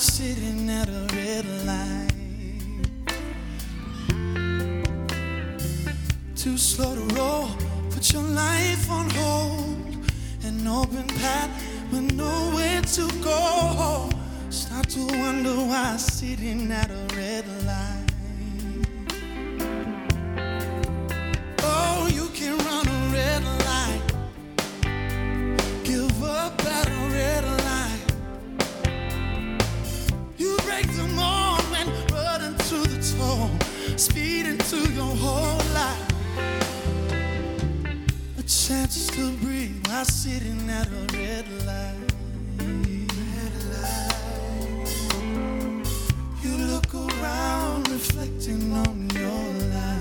sitting at a red light. Too slow to roll, put your life on hold. An open path with nowhere to go. Start to wonder why sitting at a red light. Oh, you can run a red light, give up at a red light. You break them all and run into the toll, speed into your whole life. A chance to breathe while sitting at a red light. You look around, reflecting on your life.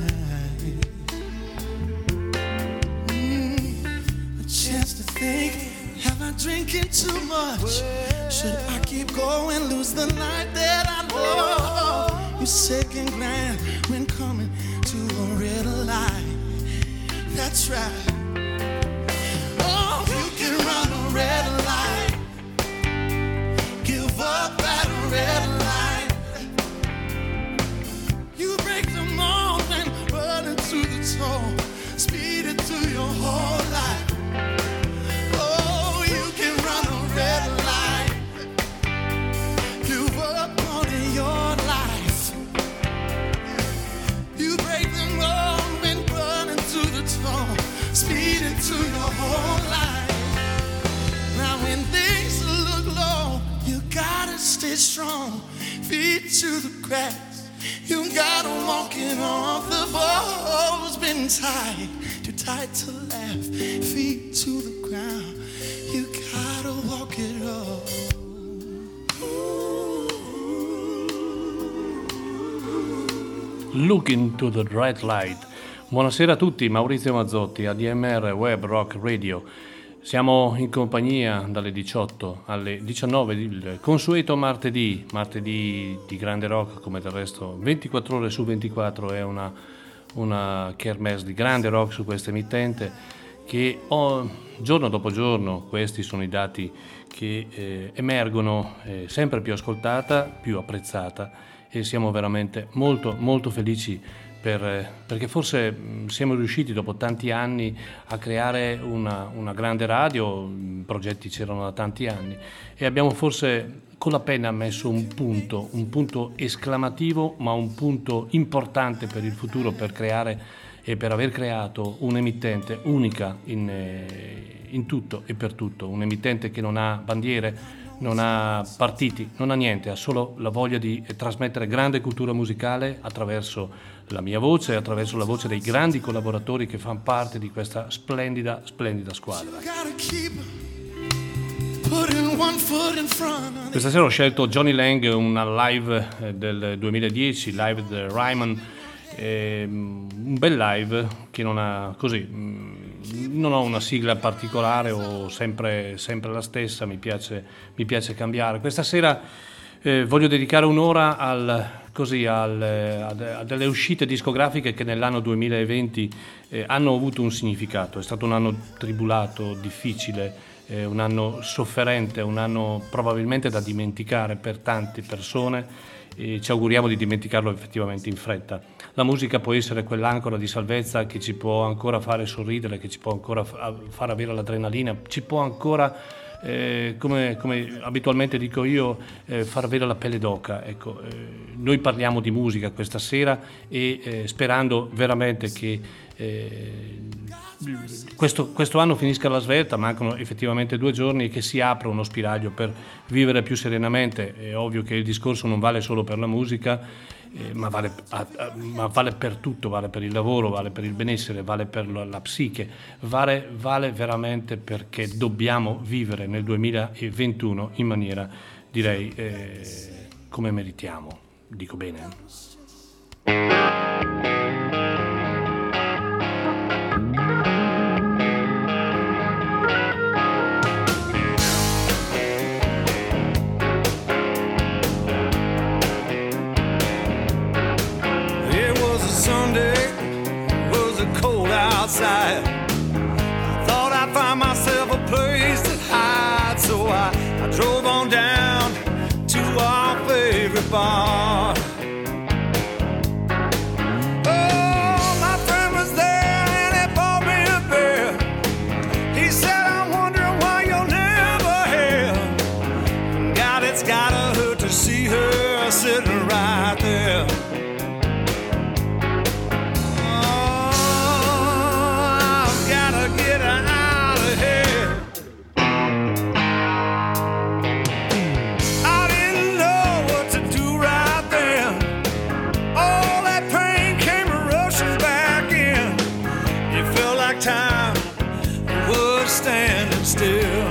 A chance to think, have I drinking too much? Should I keep going, lose the night that I know? You second glance when coming to a red light. That's right. Oh, you can run a red light, give up at a red light. Speed it to your whole life. Oh, you can run a red light, give up on your life. You break the road and run into the storm, speed it to your whole life. Now when things look low, you gotta stay strong. Feet to the grass, you gotta walk it off. The ball's been tight, too tight to laugh. Feet to the ground, you gotta walk it off. Look into the bright light. Buonasera a tutti, Maurizio Mazzotti, ADMR Web Rock Radio. Siamo in compagnia dalle 18 alle 19, il consueto martedì di grande rock, come del resto 24 ore su 24 è una kermesse di grande rock su questa emittente, che giorno dopo giorno, questi sono i dati che emergono, sempre più ascoltata, più apprezzata, e siamo veramente molto molto felici perché forse siamo riusciti dopo tanti anni a creare una grande radio. Progetti c'erano da tanti anni e abbiamo forse con la penna messo un punto esclamativo, ma un punto importante per il futuro, per creare e per aver creato un'emittente unica in tutto e per tutto, un'emittente che non ha bandiere, non ha partiti, non ha niente, ha solo la voglia di trasmettere grande cultura musicale attraverso la mia voce, attraverso la voce dei grandi collaboratori che fanno parte di questa splendida squadra. Questa sera ho scelto Johnny Lang, una live del 2010, live del Ryman, un bel live che non ho una sigla particolare o sempre la stessa, mi piace cambiare. Questa sera voglio dedicare un'ora a delle uscite discografiche che nell'anno 2020 hanno avuto un significato. È stato un anno tribolato, difficile, un anno sofferente, un anno probabilmente da dimenticare per tante persone, e ci auguriamo di dimenticarlo effettivamente in fretta. La musica può essere quell'ancora di salvezza che ci può ancora fare sorridere, che ci può ancora far avere l'adrenalina, ci può ancora... Come abitualmente dico io, far avere la pelle d'oca. Ecco, noi parliamo di musica questa sera e sperando veramente che questo anno finisca alla svelta, mancano effettivamente 2 giorni, e che si apra uno spiraglio per vivere più serenamente. È ovvio che il discorso non vale solo per la musica, ma vale per tutto, vale per il lavoro, vale per il benessere, vale per la psiche, vale veramente, perché dobbiamo vivere nel 2021 in maniera, direi, come meritiamo. Dico bene? Outside, I thought I'd find myself a place to hide, so I drove on down to our right there. Oh, I've gotta get out of here. I didn't know what to do right there. All that pain came rushing back in. It felt like time was standing still.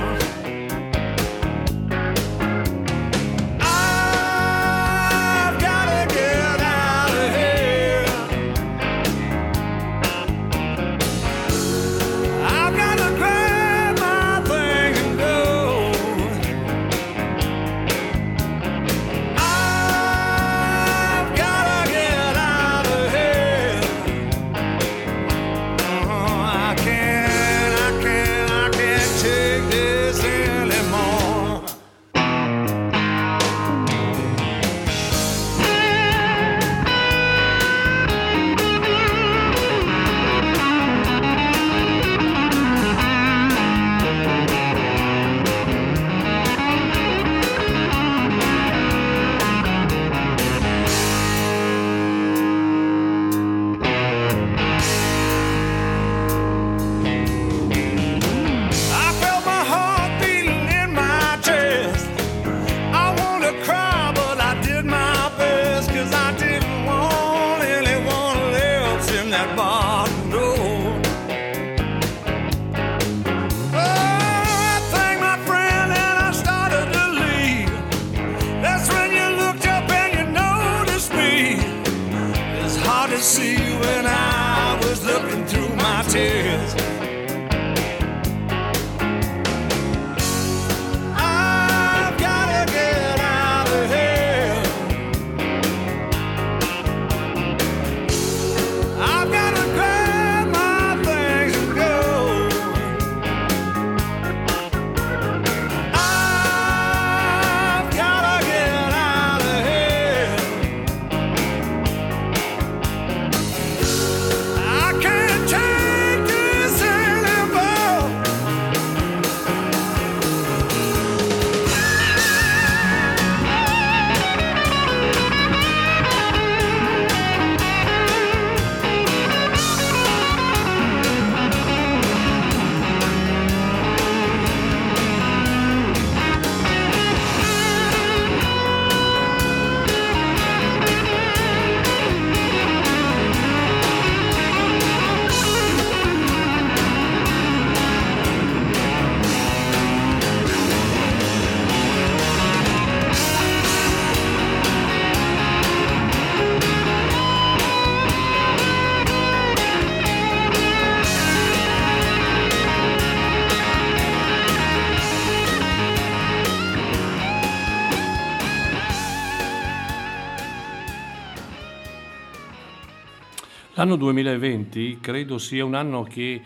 L'anno 2020 credo sia un anno che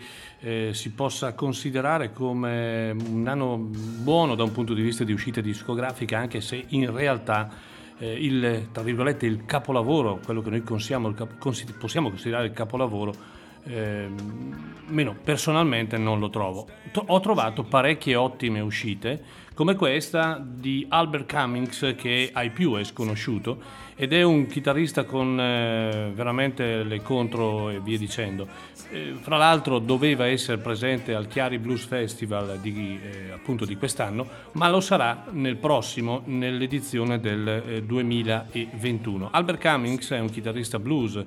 si possa considerare come un anno buono da un punto di vista di uscita discografica, anche se in realtà il, tra virgolette, il capolavoro, quello che noi possiamo considerare il capolavoro, meno personalmente non lo trovo. Ho trovato parecchie ottime uscite, come questa di Albert Cummings, che ai più è sconosciuto, ed è un chitarrista con veramente le contro e via dicendo. Fra l'altro doveva essere presente al Chiari Blues Festival appunto di quest'anno, ma lo sarà nel prossimo, nell'edizione del 2021. Albert Cummings è un chitarrista blues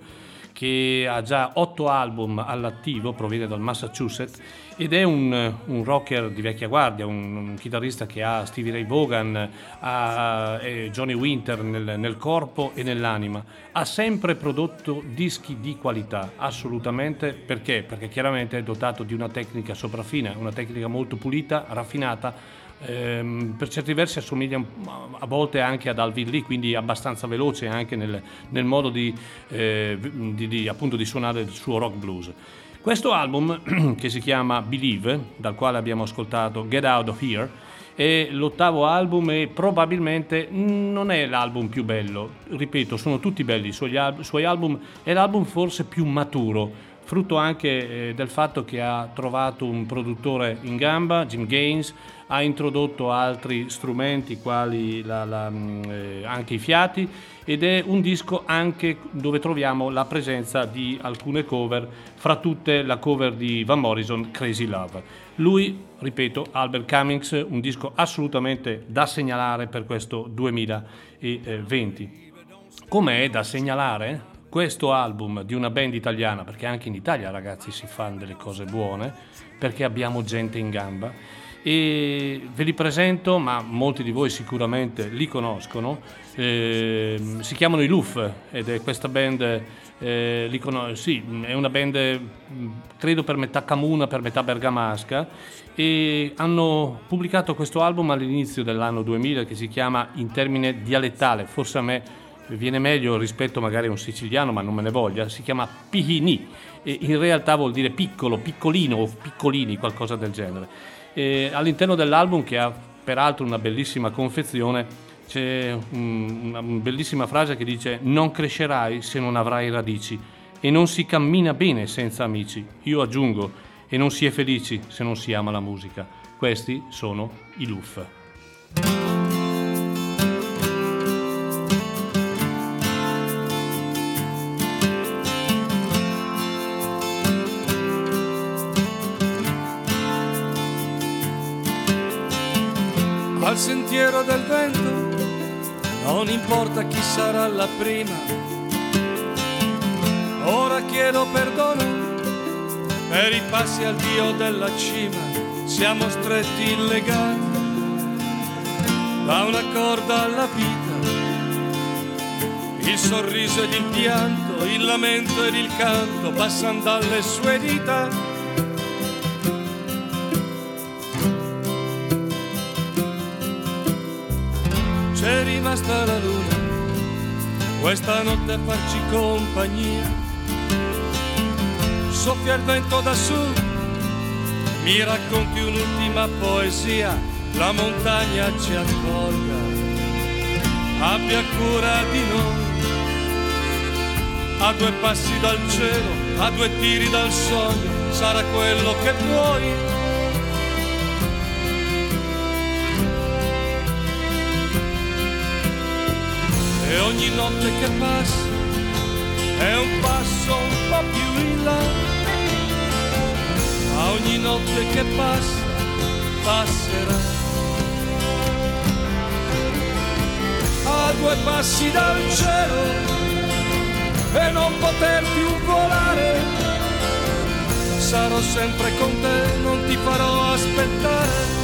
che ha già 8 album all'attivo, proviene dal Massachusetts, ed è un rocker di vecchia guardia, un chitarrista che ha Stevie Ray Vaughan, ha Johnny Winter nel corpo e nell'anima. Ha sempre prodotto dischi di qualità, assolutamente, perché chiaramente è dotato di una tecnica sopraffina, una tecnica molto pulita, raffinata. Per certi versi assomiglia a volte anche ad Alvin Lee, quindi abbastanza veloce anche nel modo di appunto di suonare il suo rock blues. Questo album, che si chiama Believe, dal quale abbiamo ascoltato Get Out of Here, è l'8° album e probabilmente non è l'album più bello. Ripeto, sono tutti belli i suoi album, è l'album forse più maturo, frutto anche del fatto che ha trovato un produttore in gamba, Jim Gaines, ha introdotto altri strumenti quali anche i fiati, ed è un disco anche dove troviamo la presenza di alcune cover, fra tutte la cover di Van Morrison, Crazy Love. Lui, ripeto, Albert Cummings, un disco assolutamente da segnalare per questo 2020. Com'è da segnalare questo album di una band italiana, perché anche in Italia, ragazzi, si fanno delle cose buone, perché abbiamo gente in gamba, e ve li presento, ma molti di voi sicuramente li conoscono, si chiamano i Luf, ed è questa band, è una band credo per metà camuna, per metà bergamasca, e hanno pubblicato questo album all'inizio dell'anno 2000 che si chiama, in termine dialettale, forse a me viene meglio rispetto magari a un siciliano, ma non me ne voglia, si chiama Pihini, e in realtà vuol dire piccolo, piccolino o piccolini, qualcosa del genere. E all'interno dell'album, che ha peraltro una bellissima confezione, c'è una bellissima frase che dice: non crescerai se non avrai radici, e non si cammina bene senza amici. Io aggiungo: e non si è felici se non si ama la musica. Questi sono i Luf. Al sentiero del vento, non importa chi sarà la prima. Ora chiedo perdono per i passi al Dio della cima. Siamo stretti legati da una corda alla vita. Il sorriso ed il pianto, il lamento ed il canto passano dalle sue dita. È rimasta la luna questa notte a farci compagnia. Soffia il vento da su, mi racconti un'ultima poesia. La montagna ci accolga, abbia cura di noi. A due passi dal cielo, a due tiri dal sogno, sarà quello che vuoi. E ogni notte che passa è un passo un po' più in là. A ogni notte che passa, passerà. A due passi dal cielo e non poter più volare. Sarò sempre con te, non ti farò aspettare.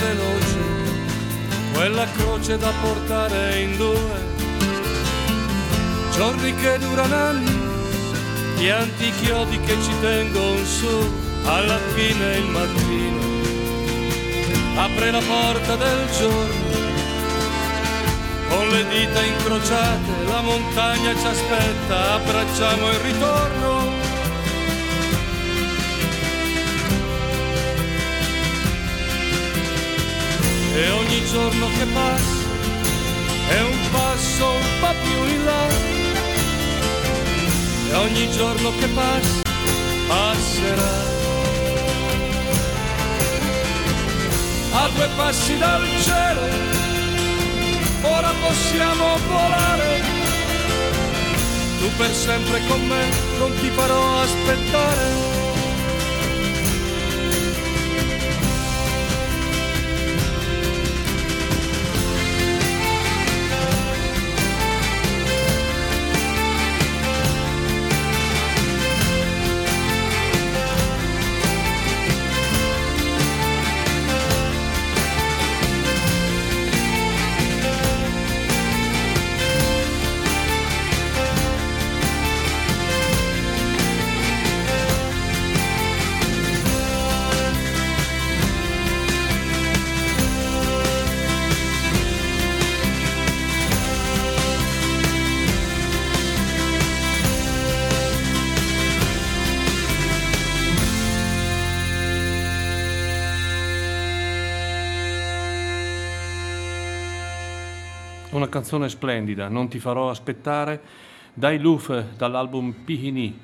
Veloce, quella croce da portare in due, giorni che durano anni, pianti chiodi che ci tengono su. Alla fine il mattino apre la porta del giorno, con le dita incrociate la montagna ci aspetta, abbracciamo il ritorno. E ogni giorno che passa è un passo un po' più in là. E ogni giorno che passa, passerà. A due passi dal cielo, ora possiamo volare. Tu per sempre con me, non ti farò aspettare. una canzone splendida, Non ti farò aspettare, dai Luf, dall'album Pihini.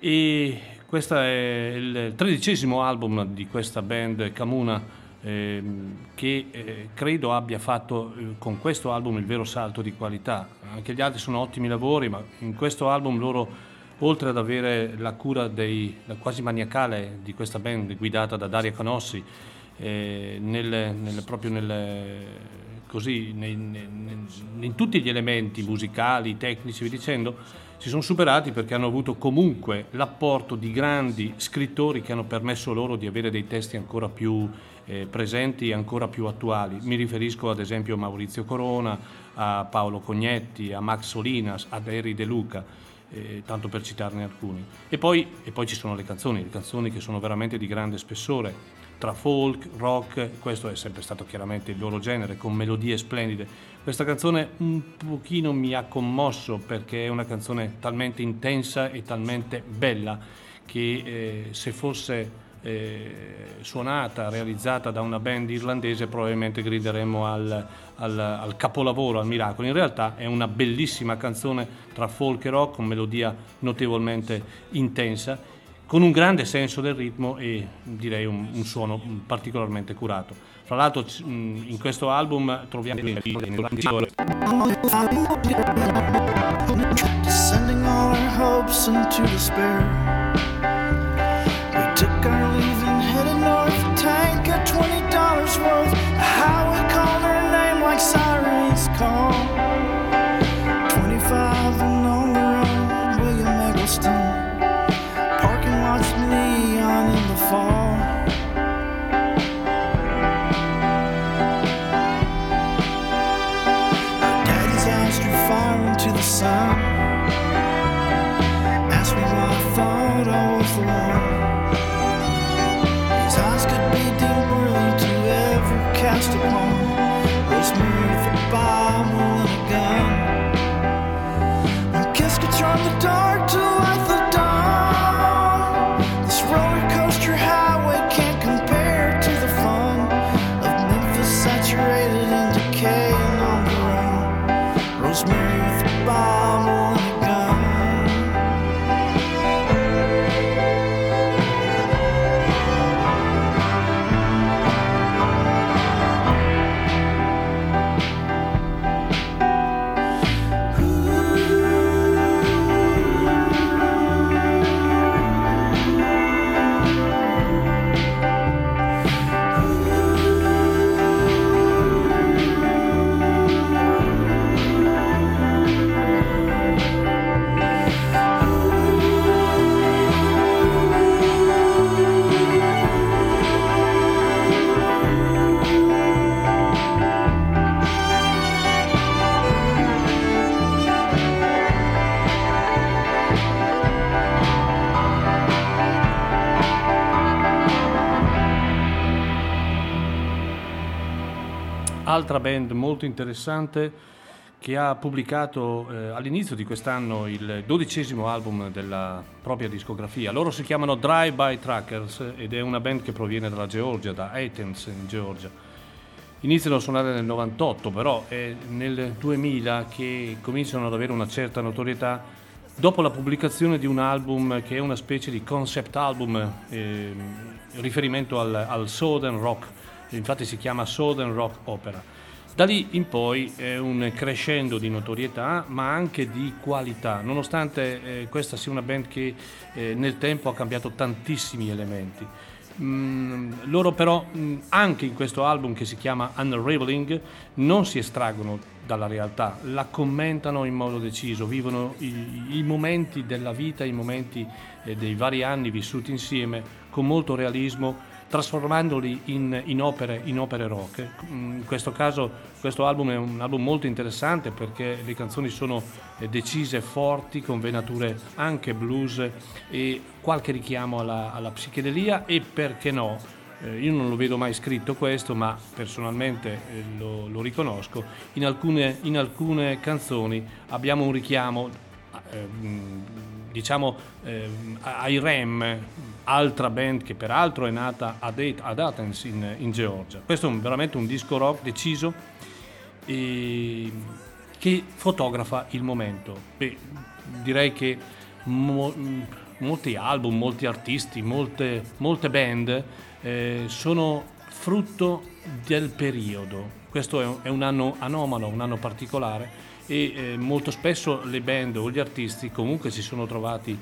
E questo è il 13° album di questa band Camuna, che credo abbia fatto con questo album il vero salto di qualità. Anche gli altri sono ottimi lavori, ma in questo album loro, oltre ad avere la cura la quasi maniacale di questa band guidata da Daria Canossi, in tutti gli elementi musicali, tecnici, vi dicendo, si sono superati, perché hanno avuto comunque l'apporto di grandi scrittori che hanno permesso loro di avere dei testi ancora più presenti, ancora più attuali. Mi riferisco ad esempio a Maurizio Corona, a Paolo Cognetti, a Max Solinas, ad Eri De Luca, tanto per citarne alcuni. E poi ci sono le canzoni che sono veramente di grande spessore, tra folk, rock, questo è sempre stato chiaramente il loro genere, con melodie splendide. Questa canzone un pochino mi ha commosso, perché è una canzone talmente intensa e talmente bella che se fosse suonata, realizzata da una band irlandese, probabilmente grideremo al capolavoro, al miracolo. In realtà è una bellissima canzone tra folk e rock, con melodia notevolmente intensa, con un grande senso del ritmo e direi un suono particolarmente curato. Fra l'altro in questo album troviamo Sending all our hopes into despair. Took our leave and headed north. Tank of $20 worth. The highway called her name like sirens call. 25 and on the road, William Eggleston. Parking lots of neon in the fall. My daddy's eyes drew fire into the sun. Asked me why I thought I was alone. Cast upon rosemary for Bible and a gun. My kiss could turn the dark to light the dawn. This roller coaster highway can't compare to the fun of Memphis saturated in decay and on the run. Rosemary for Bible and a gun. Altra band molto interessante che ha pubblicato all'inizio di quest'anno il 12° album della propria discografia. Loro si chiamano Drive By Truckers ed è una band che proviene dalla Georgia, da Athens in Georgia. Iniziano a suonare nel 1998, però è nel 2000 che cominciano ad avere una certa notorietà dopo la pubblicazione di un album che è una specie di concept album, riferimento al Southern Rock. Infatti si chiama Southern Rock Opera. Da lì in poi è un crescendo di notorietà, ma anche di qualità, nonostante questa sia una band che nel tempo ha cambiato tantissimi elementi. Loro però anche in questo album, che si chiama Unraveling, non si estraggono dalla realtà, la commentano in modo deciso, vivono i momenti della vita, i momenti dei vari anni vissuti insieme con molto realismo, trasformandoli in opere rock. In questo caso questo album è un album molto interessante, perché le canzoni sono decise, forti, con venature anche blues e qualche richiamo alla psichedelia, e perché no, io non lo vedo mai scritto questo, ma personalmente lo riconosco, in alcune canzoni abbiamo un richiamo ai REM, altra band che peraltro è nata ad Athens in Georgia. Questo è veramente un disco rock deciso e che fotografa il momento. Beh, direi che molti album, molti artisti, molte band sono frutto del periodo. Questo è un anno anomalo, un anno particolare, e molto spesso le band o gli artisti comunque si sono trovati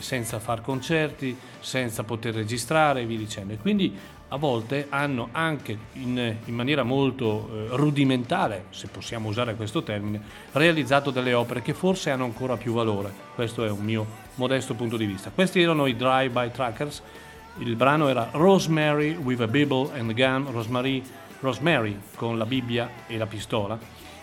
senza far concerti, senza poter registrare e via dicendo, e quindi a volte hanno anche in maniera molto rudimentale, se possiamo usare questo termine, realizzato delle opere che forse hanno ancora più valore. Questo è un mio modesto punto di vista. Questi erano i Drive By Truckers, il brano era Rosemary with a Bible and a Gun, Rosemary con la Bibbia e la pistola,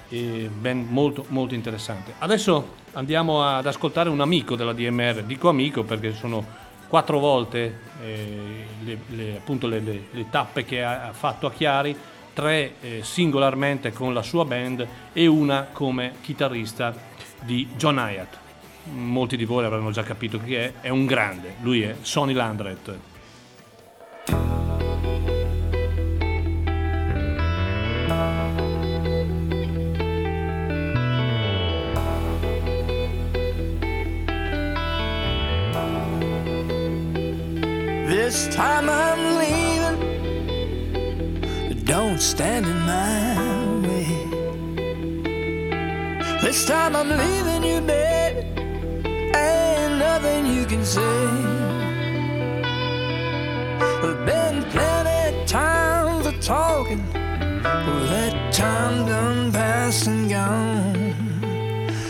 e ben molto molto interessante. Adesso andiamo ad ascoltare un amico della DMR, dico amico perché sono 4 volte le tappe che ha fatto a Chiari, 3 singolarmente con la sua band e una come chitarrista di John Hyatt. Molti di voi avranno già capito chi è un grande, lui è Sonny Landreth. This time I'm leaving, don't stand in my way. This time I'm leaving you, baby, ain't nothing you can say. There've been plenty of time for talking, well, that time done passed and gone.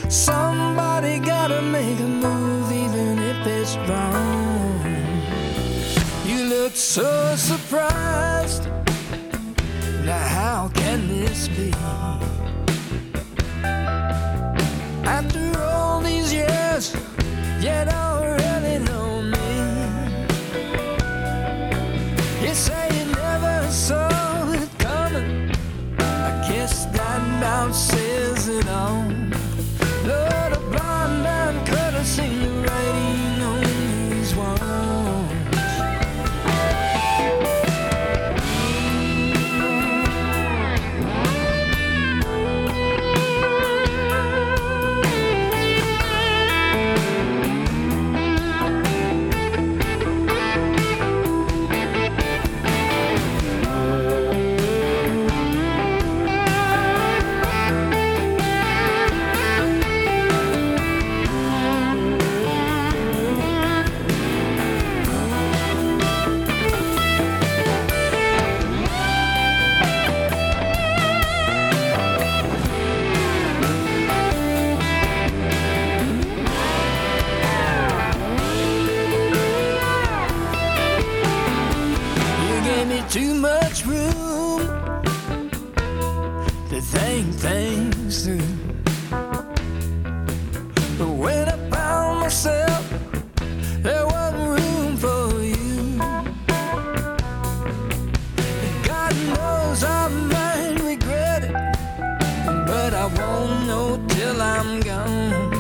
Somebody gotta make a move even if it's wrong. So surprised, now how can this be? After all these years, you don't really know me. You say you never saw it coming, I guess that about says it all. Lord, a blind man could have seen the writing on these walls. Too much room to think things through, but when I found myself, there wasn't room for you. God knows I might regret it, but I won't know till I'm gone.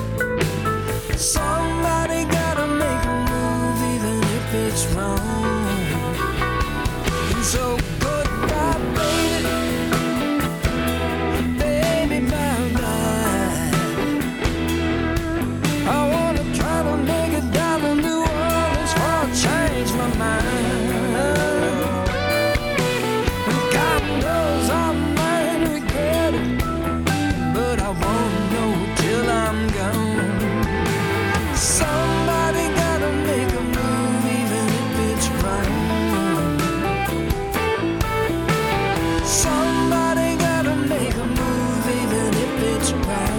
Somebody gotta make a move even if it's wrong. So goodbye, baby, baby, bye-bye. I wanna try to make it down to New Orleans before I change my mind. God knows I might regret it, but I won't know till I'm gone. Somebody gotta make a move even if it's wrong. Somebody gotta make a move even if it's wrong.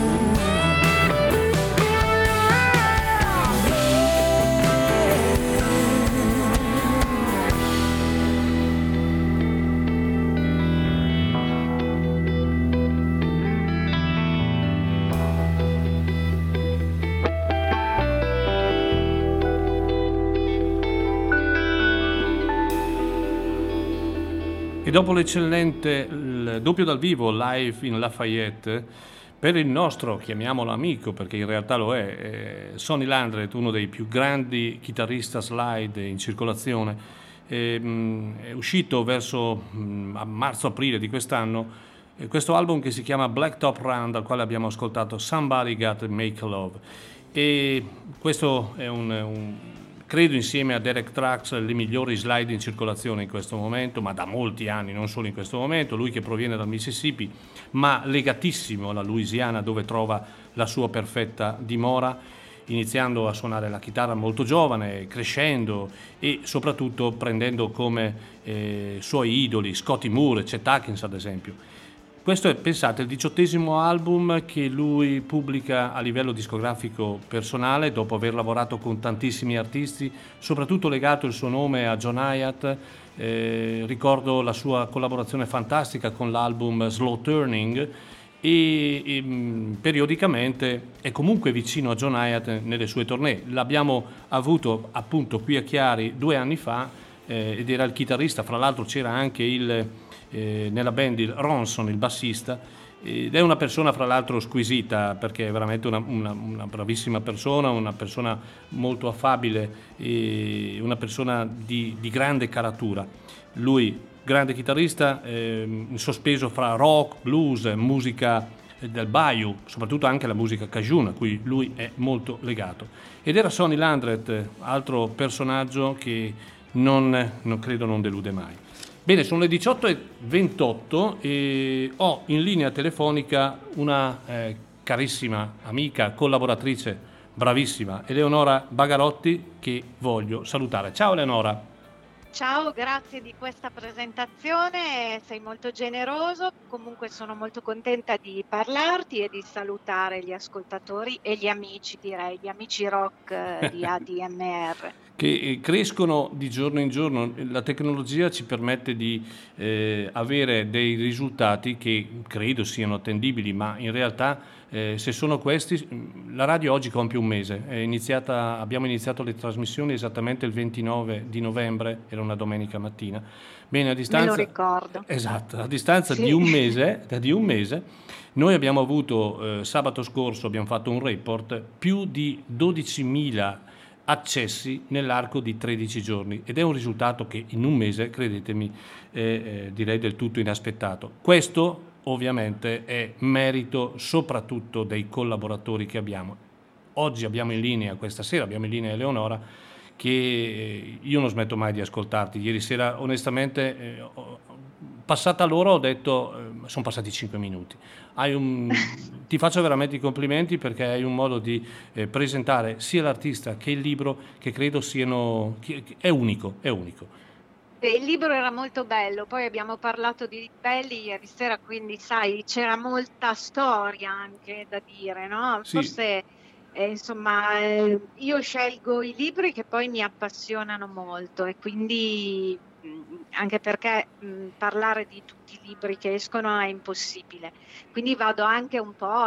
E dopo l'eccellente doppio dal vivo live in Lafayette, per il nostro, chiamiamolo amico perché in realtà lo è, Sonny Landreth, uno dei più grandi chitarrista slide in circolazione, è uscito verso a marzo-aprile di quest'anno questo album che si chiama Black Top Run, dal quale abbiamo ascoltato Somebody Got to Make Love, e questo è un credo insieme a Derek Trucks le migliori slide in circolazione in questo momento, ma da molti anni, non solo in questo momento. Lui che proviene dal Mississippi ma legatissimo alla Louisiana, dove trova la sua perfetta dimora, iniziando a suonare la chitarra molto giovane, crescendo e soprattutto prendendo come suoi idoli Scotty Moore, Chet Atkins ad esempio. Questo è, pensate, il 18° album che lui pubblica a livello discografico personale, dopo aver lavorato con tantissimi artisti, soprattutto legato il suo nome a John Hyatt. Ricordo la sua collaborazione fantastica con l'album Slow Turning, e periodicamente è comunque vicino a John Hyatt nelle sue tournée. L'abbiamo avuto appunto qui a Chiari 2 anni fa, ed era il chitarrista, fra l'altro c'era anche nella band il Ronson, il bassista, ed è una persona fra l'altro squisita, perché è veramente una bravissima persona, una persona molto affabile, e una persona di grande caratura. Lui grande chitarrista, sospeso fra rock, blues, musica del Bayou, soprattutto anche la musica cajun, a cui lui è molto legato. Ed era Sonny Landreth, altro personaggio che non credo non delude mai. Bene, sono le 18:28 e ho in linea telefonica una carissima amica, collaboratrice, bravissima, Eleonora Bagarotti, che voglio salutare. Ciao Eleonora! Ciao, grazie di questa presentazione, sei molto generoso, comunque sono molto contenta di parlarti e di salutare gli ascoltatori e gli amici, direi, gli amici rock di ADMR. Che crescono di giorno in giorno, la tecnologia ci permette di avere dei risultati che credo siano attendibili, ma in realtà se sono questi, la radio oggi compie 1 mese, abbiamo iniziato le trasmissioni esattamente il 29 di novembre, era una domenica mattina. Bene, a distanza, me lo ricordo. Esatto, a distanza sì. di un mese noi abbiamo avuto, sabato scorso abbiamo fatto un report, più di 12.000 accessi nell'arco di 13 giorni ed è un risultato che in 1 mese, credetemi, direi del tutto inaspettato. Questo ovviamente è merito soprattutto dei collaboratori che abbiamo. Oggi abbiamo in linea, questa sera abbiamo in linea Eleonora, che io non smetto mai di ascoltarti. Ieri sera onestamente passata l'ora ho detto sono passati 5 minuti. Ti faccio veramente i complimenti, perché hai un modo di presentare sia l'artista che il libro che credo siano è unico. Il libro era molto bello, poi abbiamo parlato di belli ieri sera, quindi sai c'era molta storia anche da dire, no? Sì. Forse io scelgo i libri che poi mi appassionano molto, e quindi anche perché parlare di tutti i libri che escono è impossibile, quindi vado anche un po'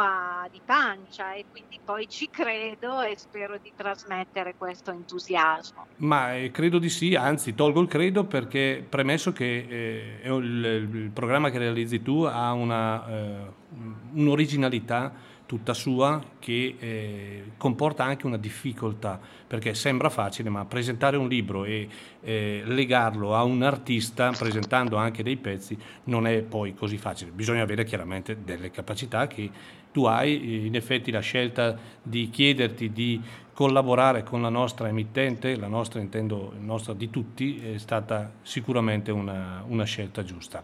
di pancia, e quindi poi ci credo e spero di trasmettere questo entusiasmo. Ma credo di sì, anzi tolgo il credo, perché premesso che il programma che realizzi tu ha un'originalità tutta sua, che comporta anche una difficoltà, perché sembra facile, ma presentare un libro e legarlo a un artista presentando anche dei pezzi non è poi così facile. Bisogna avere chiaramente delle capacità che tu hai. In effetti la scelta di chiederti di collaborare con la nostra emittente, la nostra intendo, la nostra di tutti, è stata sicuramente una scelta giusta.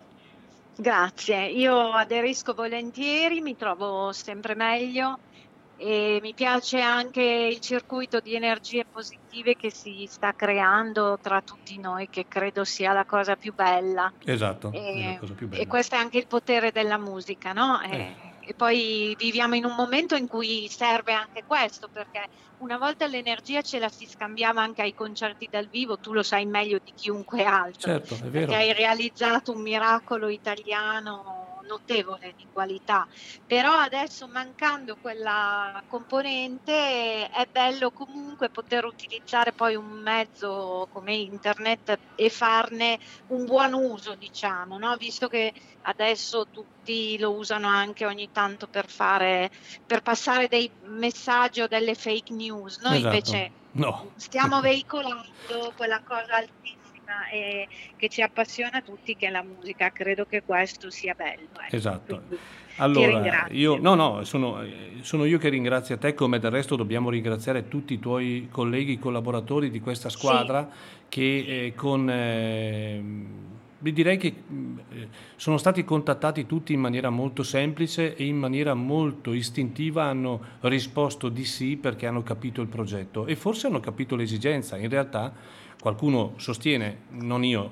Grazie, io aderisco volentieri, mi trovo sempre meglio e mi piace anche il circuito di energie positive che si sta creando tra tutti noi, che credo sia la cosa più bella. Esatto, è la cosa più bella. E questo è anche il potere della musica, no? E poi viviamo in un momento in cui serve anche questo, perché una volta l'energia ce la si scambiava anche ai concerti dal vivo, tu lo sai meglio di chiunque altro. Certo, è vero. Perché hai realizzato un miracolo italiano notevole di qualità, però adesso mancando quella componente è bello comunque poter utilizzare poi un mezzo come internet e farne un buon uso, diciamo, no? Visto che adesso tutti lo usano anche ogni tanto per passare dei messaggi o delle fake news. Noi invece no. Stiamo veicolando quella cosa altissima passiona e che ci appassiona tutti, che è la musica. Credo che questo sia bello. Esatto. Quindi, allora, sono io che ringrazio te, come del resto dobbiamo ringraziare tutti i tuoi colleghi, collaboratori di questa squadra, sì, che con... direi che sono stati contattati tutti in maniera molto semplice e in maniera molto istintiva, hanno risposto di sì perché hanno capito il progetto e forse hanno capito l'esigenza. In realtà qualcuno sostiene, non io,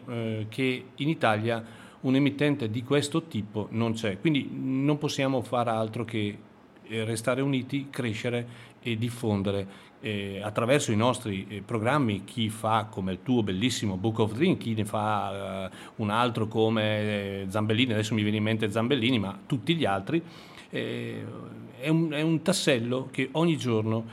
che in Italia un emittente di questo tipo non c'è, quindi non possiamo far altro che restare uniti, crescere e diffondere attraverso i nostri programmi, chi fa come il tuo bellissimo Book of Dream, chi ne fa un altro come Zambellini, adesso mi viene in mente Zambellini, ma tutti gli altri, è un tassello che ogni giorno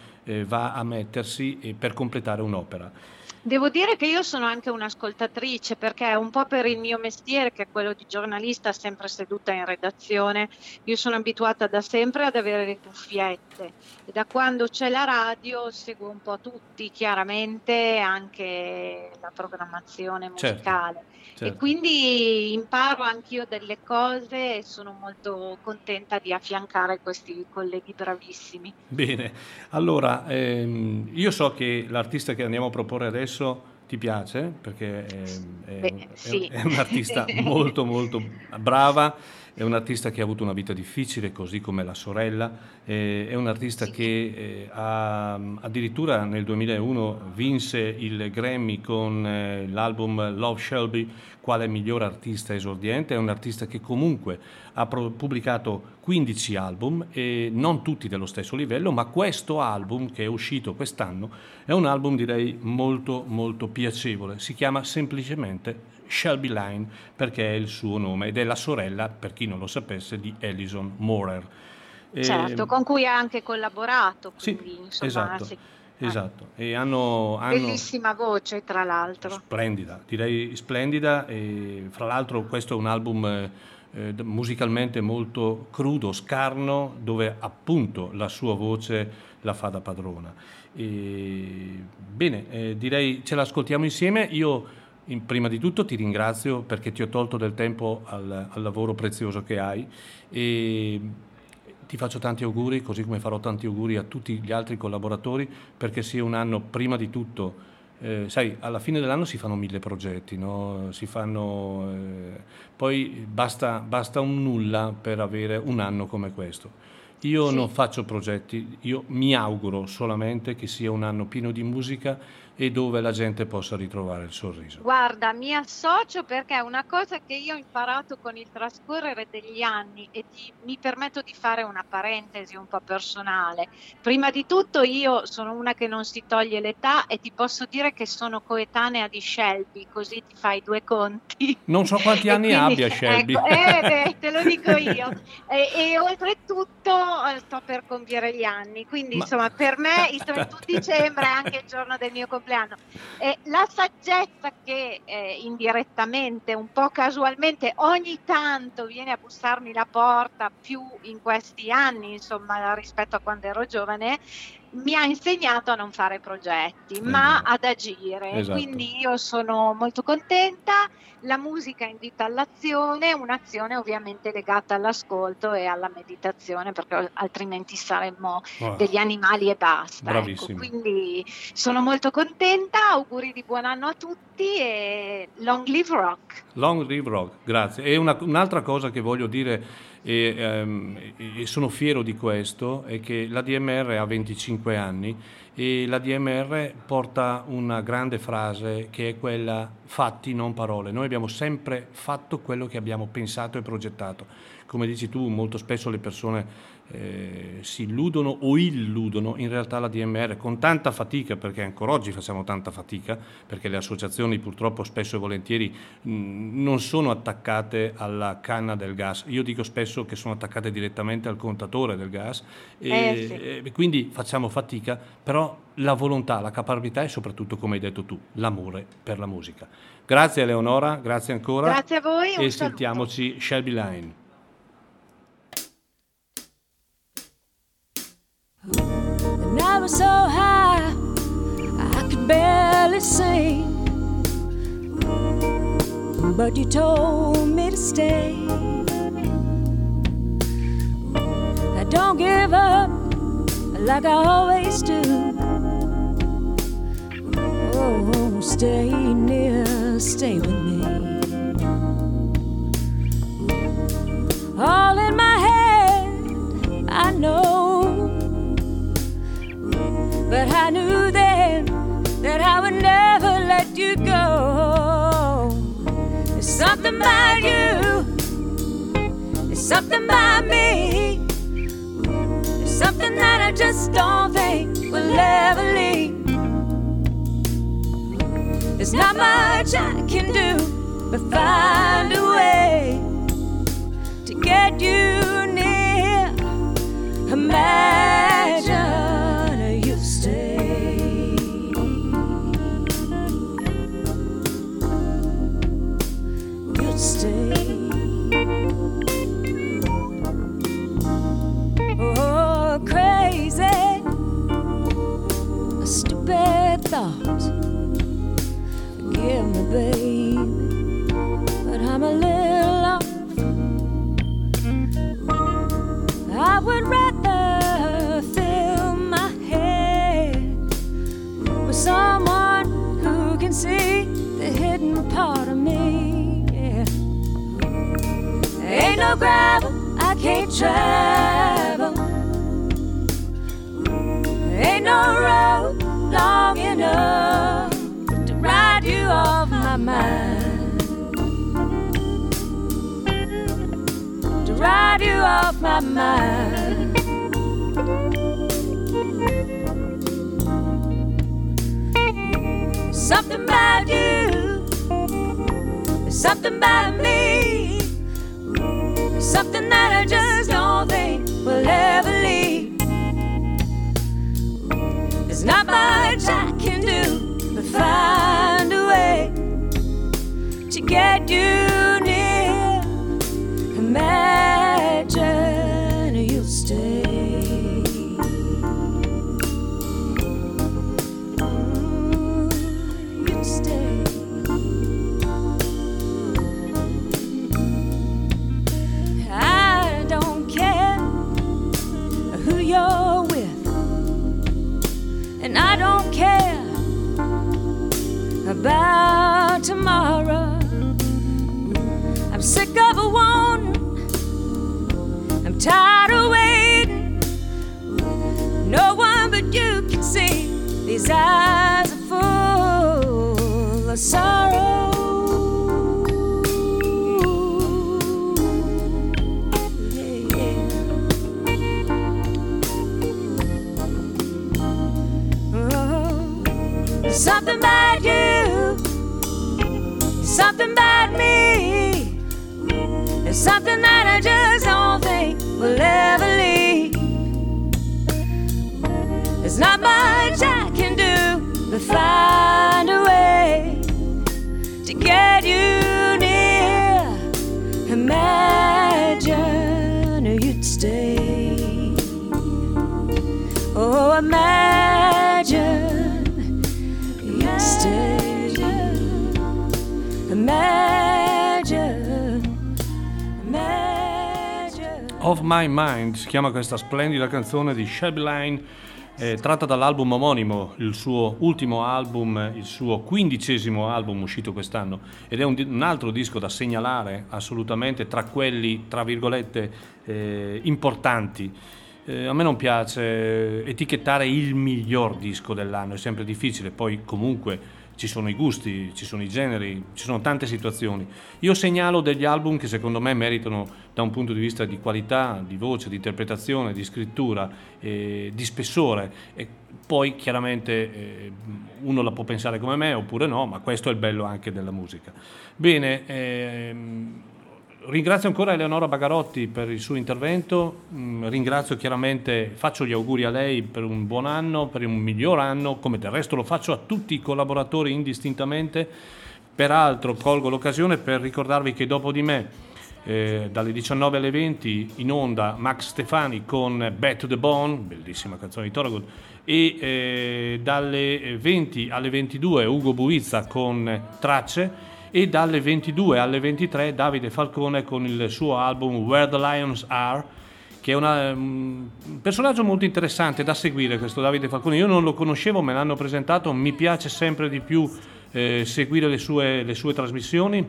va a mettersi per completare un'opera. Devo dire che io sono anche un'ascoltatrice, perché un po' per il mio mestiere, che è quello di giornalista sempre seduta in redazione, io sono abituata da sempre ad avere le cuffiette e da quando c'è la radio seguo un po' tutti, chiaramente anche la programmazione musicale. Certo. E quindi imparo anch'io delle cose e sono molto contenta di affiancare questi colleghi bravissimi. Bene, allora io so che l'artista che andiamo a proporre adesso ti piace, perché è un'artista molto molto brava, è un'artista che ha avuto una vita difficile, così come la sorella, è un'artista che addirittura nel 2001 vinse il Grammy con l'album Love Shelby quale miglior artista esordiente. È un artista che comunque ha pubblicato 15 album, e non tutti dello stesso livello, ma questo album che è uscito quest'anno è un album direi molto molto piacevole, si chiama semplicemente Shelby Lynne perché è il suo nome ed è la sorella, per chi non lo sapesse, di Alison Maurer. Certo, con cui ha anche collaborato. Quindi, sì, insomma, esatto. Esatto. E hanno bellissima voce, tra l'altro. Splendida, direi splendida. E, fra l'altro, questo è un album musicalmente molto crudo, scarno, dove appunto la sua voce la fa da padrona. E, bene, direi ce l'ascoltiamo insieme. Io prima di tutto ti ringrazio perché ti ho tolto del tempo al lavoro prezioso che hai, e ti faccio tanti auguri, così come farò tanti auguri a tutti gli altri collaboratori, perché sia un anno prima di tutto, sai, alla fine dell'anno si fanno 1000 progetti, no? Si fanno, poi basta un nulla per avere un anno come questo. Io non faccio progetti, io mi auguro solamente che sia un anno pieno di musica e dove la gente possa ritrovare il sorriso. Guarda, mi associo, perché è una cosa che io ho imparato con il trascorrere degli anni, e mi permetto di fare una parentesi un po' personale. Prima di tutto io sono una che non si toglie l'età e ti posso dire che sono coetanea di Shelby, così ti fai due conti. Non so quanti anni abbia Shelby. Ecco, te lo dico io. E oltretutto sto per compiere gli anni, quindi insomma per me il 31 dicembre è anche il giorno del mio compleanno. La saggezza che indirettamente, un po' casualmente, ogni tanto viene a bussarmi la porta, più in questi anni insomma rispetto a quando ero giovane, mi ha insegnato a non fare progetti, ma ad agire. Esatto. Quindi io sono molto contenta, la musica invita all'azione, un'azione ovviamente legata all'ascolto e alla meditazione, perché altrimenti saremmo degli animali e basta. Bravissimo. Ecco. Quindi sono molto contenta, auguri di buon anno a tutti e long live rock. Long live rock, grazie. E un'altra cosa che voglio dire, e sono fiero di questo, è che la DMR ha 25 anni e la DMR porta una grande frase che è quella: fatti, non parole. Noi abbiamo sempre fatto quello che abbiamo pensato e progettato. Come dici tu, molto spesso le persone si illudono o illudono. In realtà la DMR, con tanta fatica, perché ancora oggi facciamo tanta fatica, perché le associazioni purtroppo spesso e volentieri non sono attaccate alla canna del gas. Io dico spesso che sono attaccate direttamente al contatore del gas, e quindi facciamo fatica, però la volontà, la caparbietà e soprattutto, come hai detto tu, l'amore per la musica. Grazie Eleonora, grazie ancora. Grazie a voi, e sentiamoci Shelby Lynne. And I was so high I could barely see. but you told me to stay. I don't give up like I always do. Oh, stay near, stay with me. All in my head, I know, but I knew then that I would never let you go. There's something about you, there's something about me, there's something that I just don't think will ever leave. There's not much I can do but find a way to get you near. Imagine you stay. You'd stay. Oh, crazy, a stupid thought. Forgive me, babe, but I'm a little lost. I would rather fill my head with someone who can see the hidden part of me. Yeah. Ain't no gravel, I can't travel. Ain't no road long enough to ride you off my mind. To ride you off my mind. Something about you, there's something about me, there's something that I just don't think will ever leave. There's not much I can do but find a way to get you near. Imagine you'll stay. I don't care about tomorrow. I'm sick of a wanting, I'm tired of waiting. No one but you can see these eyes are full of sorrow. Something about you, something about me, there's something that I just don't think will ever leave. There's not much I can do but find a way to get you near. Imagine you'd stay. Oh, imagine. Of My Mind si chiama questa splendida canzone di Shelby Lynne, tratta dall'album omonimo, il suo ultimo album, il suo 15° album uscito quest'anno, ed è un altro disco da segnalare assolutamente tra quelli, tra virgolette, importanti. A me non piace etichettare il miglior disco dell'anno, è sempre difficile, poi comunque ci sono i gusti, ci sono i generi, ci sono tante situazioni. Io segnalo degli album che secondo me meritano, da un punto di vista di qualità, di voce, di interpretazione, di scrittura, di spessore, e poi chiaramente uno la può pensare come me oppure no, ma questo è il bello anche della musica. Bene, ringrazio ancora Eleonora Bagarotti per il suo intervento, ringrazio chiaramente, faccio gli auguri a lei per un buon anno, per un miglior anno, come del resto lo faccio a tutti i collaboratori indistintamente. Peraltro colgo l'occasione per ricordarvi che dopo di me, dalle 19 alle 20, in onda Max Stefani con Back to the Bone, bellissima canzone di Thorogood, e dalle 20 alle 22 Ugo Buizza con Tracce. e dalle 22 alle 23 Davide Falcone con il suo album Where the Lions Are, che è un personaggio molto interessante da seguire, questo Davide Falcone. Io non lo conoscevo, me l'hanno presentato, mi piace sempre di più seguire le sue trasmissioni.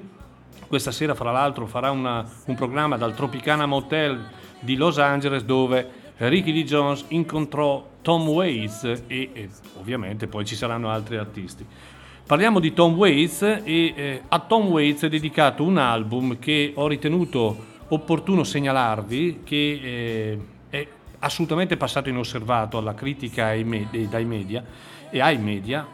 Questa sera fra l'altro farà un programma dal Tropicana Motel di Los Angeles, dove Ricky Lee Jones incontrò Tom Waits e ovviamente poi ci saranno altri artisti. Parliamo di Tom Waits e a Tom Waits è dedicato un album che ho ritenuto opportuno segnalarvi, che è assolutamente passato inosservato alla critica e ai media,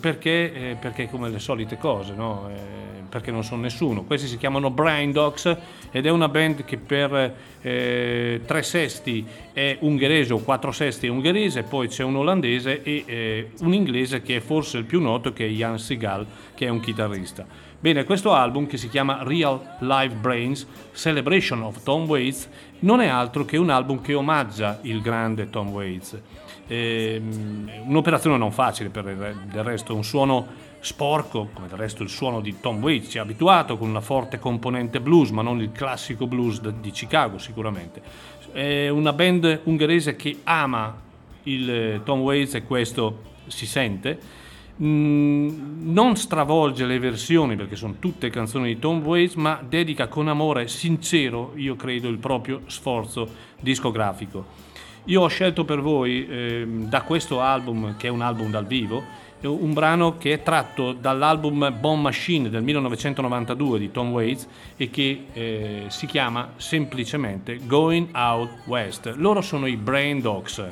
perché come le solite cose, no? Perché non sono nessuno. Questi si chiamano Brain Dogs ed è una band che per 3/6 è ungherese o 4/6 è ungherese, poi c'è un olandese e un inglese che è forse il più noto, che è Ian Segal, che è un chitarrista. Bene, questo album, che si chiama Real Live Brains Celebration of Tom Waits, non è altro che un album che omaggia il grande Tom Waits. Un'operazione non facile, per del resto, un suono sporco, come del resto il suono di Tom Waits ci ha abituato, con una forte componente blues, ma non il classico blues di Chicago sicuramente. È una band ungherese che ama il Tom Waits e questo si sente. Non stravolge le versioni, perché sono tutte canzoni di Tom Waits, ma dedica con amore sincero, io credo, il proprio sforzo discografico. Io ho scelto per voi, da questo album, che è un album dal vivo, un brano che è tratto dall'album Bomb Machine del 1992 di Tom Waits e che si chiama semplicemente Going Out West. Loro sono i Brain Dogs.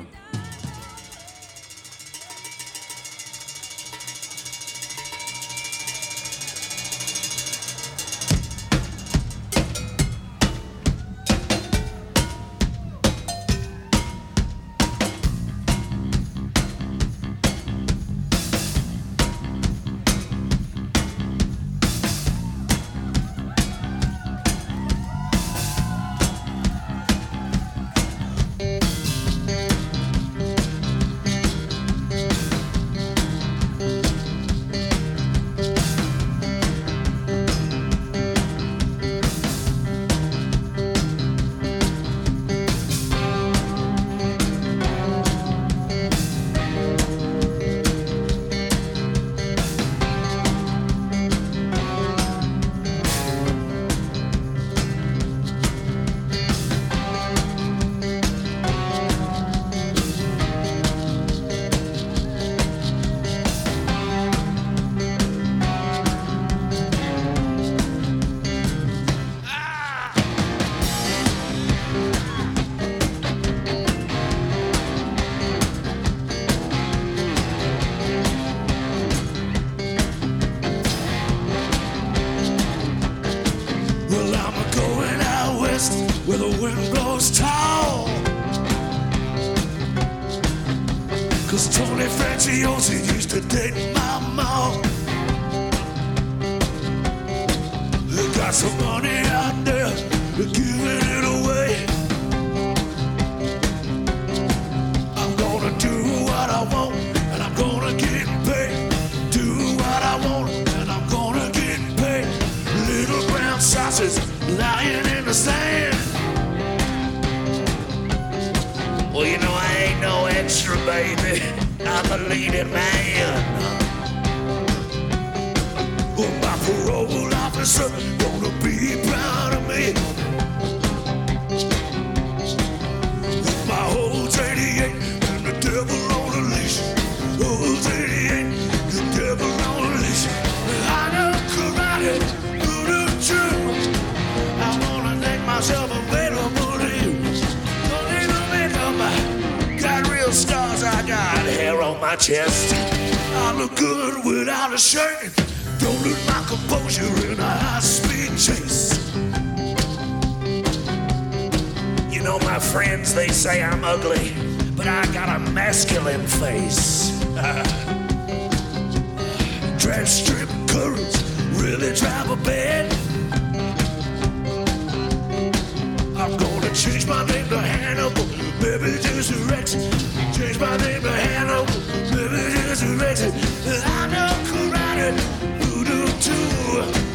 I know karate, voodoo too.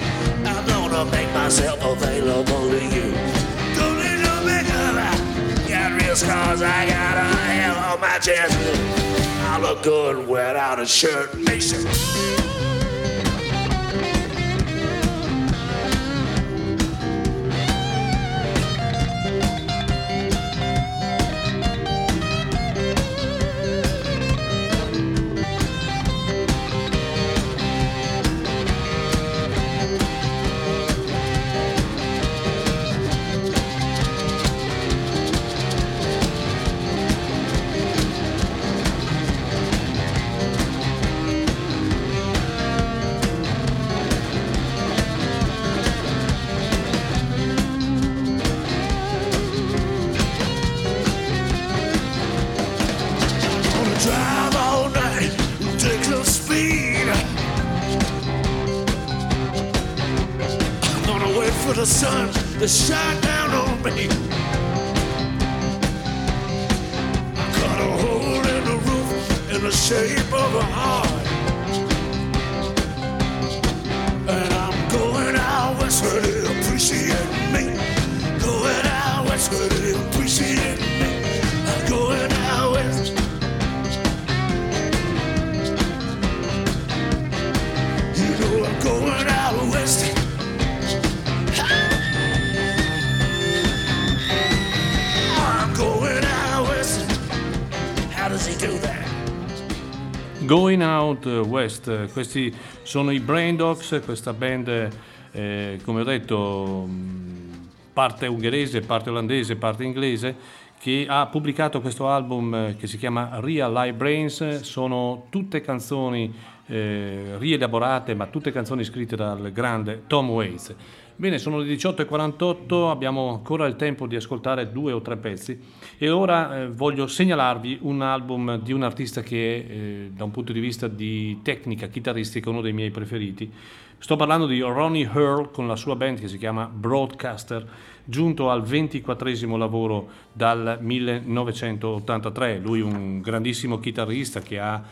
myself available to you. Don't need no makeup, got real scars, I got a hell on my chest. I look good without a shirt, Mason. The sun to shine down on me. I cut a hole in the roof in the shape of a heart, and I'm going out west where they appreciate me. Going out west where they appreciate me. I'm going out west. You know I'm going out west. Going Out West, questi sono i Brain Dogs, questa band come ho detto parte ungherese, parte olandese, parte inglese, che ha pubblicato questo album che si chiama Real Live Brains. Sono tutte canzoni rielaborate, ma tutte canzoni scritte dal grande Tom Waits. Bene, sono le 18.48, abbiamo ancora il tempo di ascoltare due o tre pezzi e ora voglio segnalarvi un album di un artista che è, da un punto di vista di tecnica chitarristica, uno dei miei preferiti. Sto parlando di Ronnie Earl con la sua band che si chiama Broadcaster, giunto al 24° lavoro dal 1983. Lui un grandissimo chitarrista che ha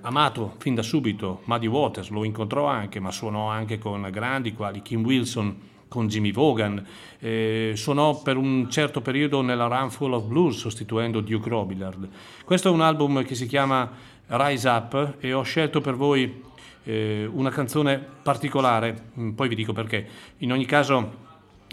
amato fin da subito Muddy Waters, lo incontrò anche, ma suonò anche con grandi quali Kim Wilson, con Jimmy Vaughan, suonò per un certo periodo nella Run Full of Blues sostituendo Duke Robillard. Questo è un album che si chiama Rise Up e ho scelto per voi una canzone particolare, poi vi dico perché. In ogni caso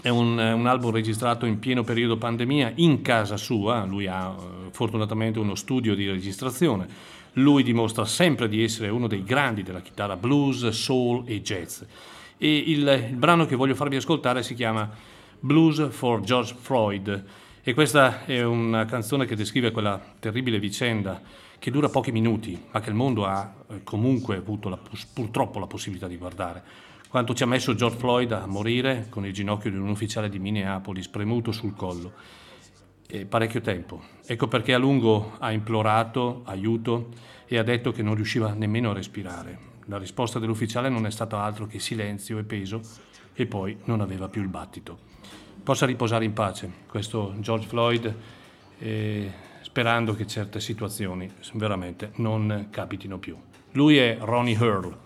è un album registrato in pieno periodo pandemia in casa sua. Lui ha fortunatamente uno studio di registrazione. Lui dimostra sempre di essere uno dei grandi della chitarra blues, soul e jazz. E il brano che voglio farvi ascoltare si chiama Blues for George Floyd e questa è una canzone che descrive quella terribile vicenda che dura pochi minuti, ma che il mondo ha comunque avuto purtroppo la possibilità di guardare. Quanto ci ha messo George Floyd a morire con il ginocchio di un ufficiale di Minneapolis premuto sul collo. E parecchio tempo. Ecco perché a lungo ha implorato aiuto e ha detto che non riusciva nemmeno a respirare. La risposta dell'ufficiale non è stata altro che silenzio e peso, e poi non aveva più il battito. Possa riposare in pace questo George Floyd, sperando che certe situazioni veramente non capitino più. Lui è Ronnie Earl.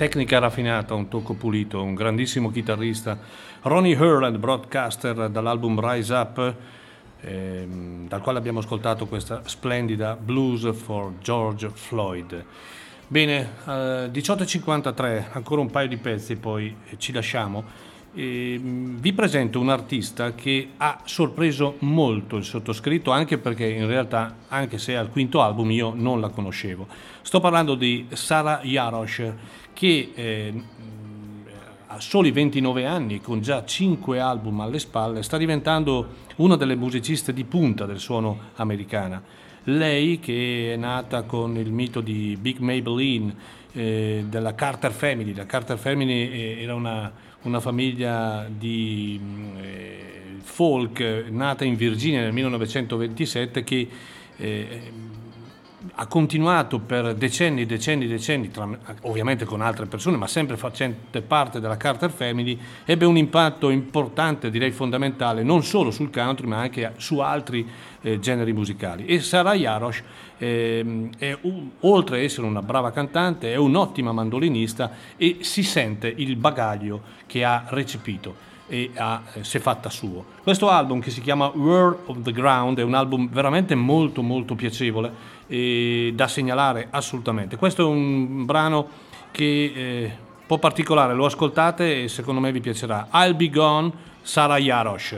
Tecnica raffinata, un tocco pulito, un grandissimo chitarrista. Ronnie Earl and Broadcaster dall'album Rise Up, dal quale abbiamo ascoltato questa splendida Blues for George Floyd. Bene, 18.53, ancora un paio di pezzi poi ci lasciamo. Vi presento un artista che ha sorpreso molto il sottoscritto, anche perché in realtà, anche se al quinto album, io non la conoscevo. Sto parlando di Sara Jarosz, che a soli 29 anni, con già 5 album alle spalle, sta diventando una delle musiciste di punta del suono americana. Lei, che è nata con il mito di Big Maybelline, della Carter Family. La Carter Family era una famiglia di folk nata in Virginia nel 1927, che ha continuato per decenni, ovviamente con altre persone, ma sempre facente parte della Carter Family. Ebbe un impatto importante, direi fondamentale, non solo sul country ma anche su altri generi musicali. E Sara Jarosz, oltre ad essere una brava cantante, è un'ottima mandolinista e si sente il bagaglio che ha recepito e si è fatta suo. Questo album, che si chiama World of the Ground, è un album veramente molto molto piacevole e da segnalare assolutamente. Questo è un brano che un po' particolare, lo ascoltate e secondo me vi piacerà. I'll Be Gone, Sara Jarosz.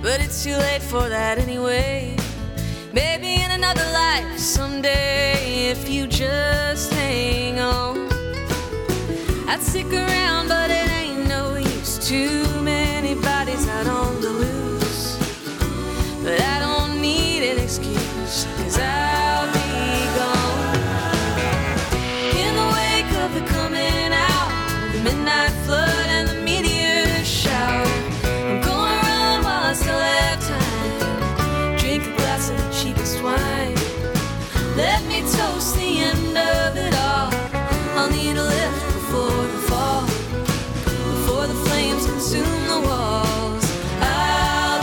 but it's too late for that anyway. Maybe in another life someday, if you just hang on. I'd stick around, but it ain't no use. Too many bodies out on the loose, but I don't need an excuse, 'cause I'll be gone. In the wake of the coming out, the midnight flood and the meteor shower, I'm gonna run while I still have time, drink a glass of the cheapest wine. Let me toast the end of it all, I'll need a lift before the fall, before the flames consume the walls. I'll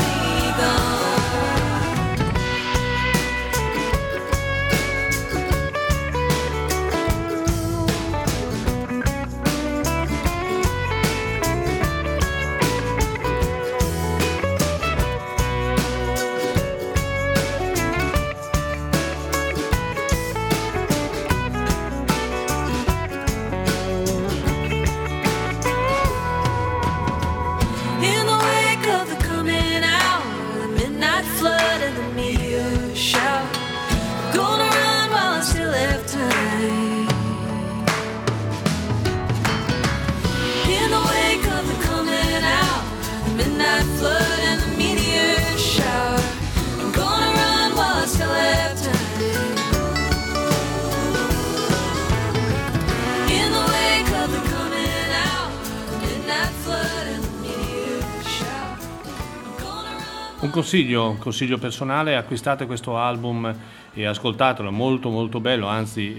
be un consiglio personale: acquistate questo album e ascoltatelo, è molto molto bello, anzi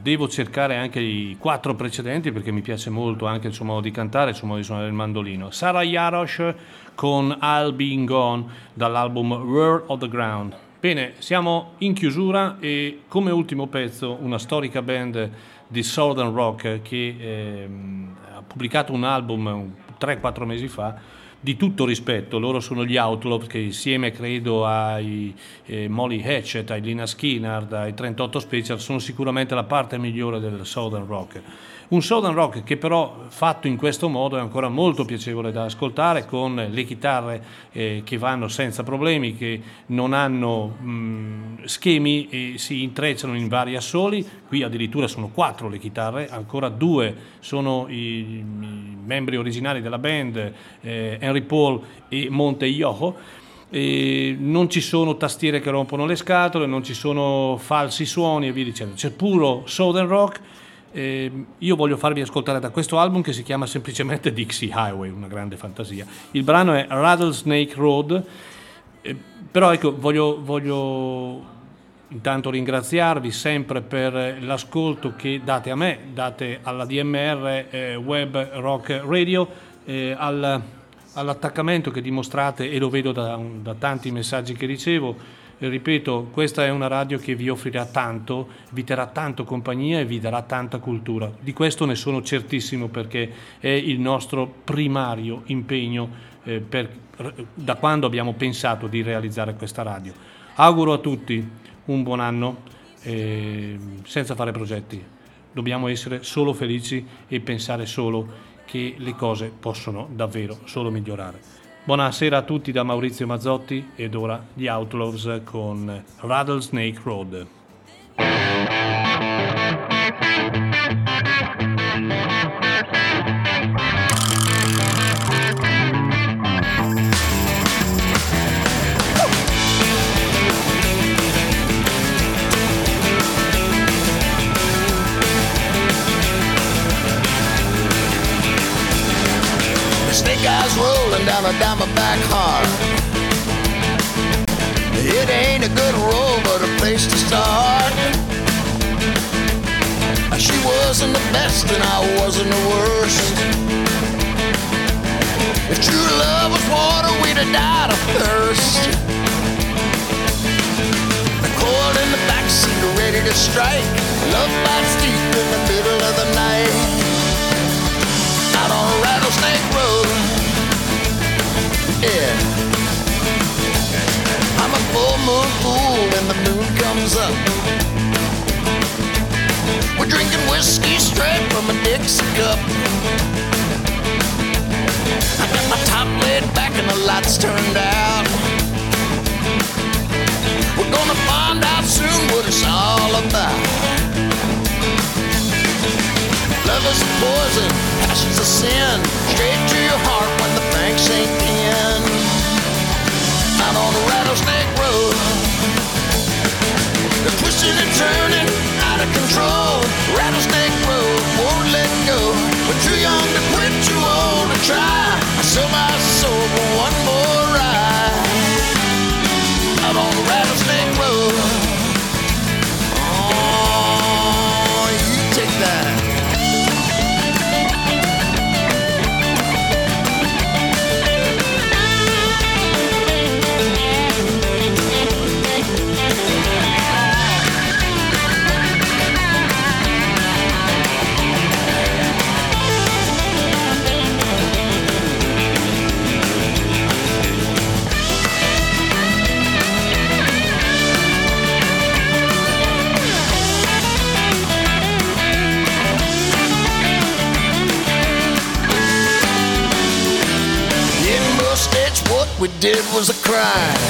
devo cercare anche i 4 precedenti perché mi piace molto anche il suo modo di cantare, il suo modo di suonare il mandolino. Sara Jarosz con I'll Be Gone dall'album World of the Ground. Bene, siamo in chiusura e come ultimo pezzo una storica band di Southern Rock che ha pubblicato un album 3-4 mesi fa di tutto rispetto. Loro sono gli Outlaws, che insieme credo ai Molly Hatchet, ai Lynyrd Skynyrd, ai 38 Special sono sicuramente la parte migliore del Southern Rock. Un Southern Rock che però fatto in questo modo è ancora molto piacevole da ascoltare, con le chitarre che vanno senza problemi, che non hanno schemi e si intrecciano in vari assoli. Qui addirittura sono 4 le chitarre, ancora 2 sono i membri originali della band, Henry Paul e Monte Yoho. E non ci sono tastiere che rompono le scatole, non ci sono falsi suoni e via dicendo, c'è puro Southern Rock. Io voglio farvi ascoltare da questo album che si chiama semplicemente Dixie Highway, una grande fantasia. Il brano è Rattlesnake Road, però ecco, voglio intanto ringraziarvi sempre per l'ascolto che date a me, date alla DMR Web Rock Radio, all'attaccamento che dimostrate, e lo vedo da tanti messaggi che ricevo. Ripeto, questa è una radio che vi offrirà tanto, vi terrà tanto compagnia e vi darà tanta cultura. Di questo ne sono certissimo, perché è il nostro primario impegno da quando abbiamo pensato di realizzare questa radio. Auguro a tutti un buon anno, senza fare progetti. Dobbiamo essere solo felici e pensare solo che le cose possono davvero solo migliorare. Buonasera a tutti da Maurizio Mazzotti, ed ora gli Outlaws con Rattlesnake Road. Down a Diamondback hard. It ain't a good road, but a place to start. She wasn't the best and I wasn't the worst. If true love was water, we'd have died of thirst. The coil in the backseat, ready to strike. Love bites deep in the middle of the night. Out on a rattlesnake road. Yeah. I'm a full moon fool when the moon comes up. We're drinking whiskey straight from a Dixie cup. I got my top laid back and the lights turned out. is poison, ashes of sin, straight to your heart when the bank ain't in. Out on the rattlesnake road, they're pushing and turning, out of control. Rattlesnake road, won't let go. We're too young to quit, too old to try. I sell my soul for one more ride. Out on the rattlesnake road. Oh, you take that. We did was a crime.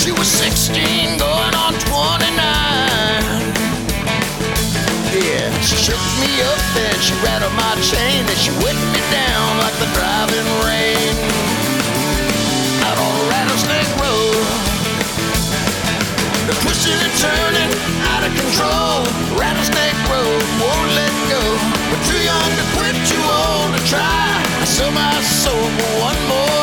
She was 16 going on 29. Yeah, she shook me up and she rattled my chain and she whipped me down like the driving rain. Out on the rattlesnake road, they're pushing and turning, out of control. Rattlesnake road, won't let go. We're too young to quit, too old to try. I sell my soul for one more.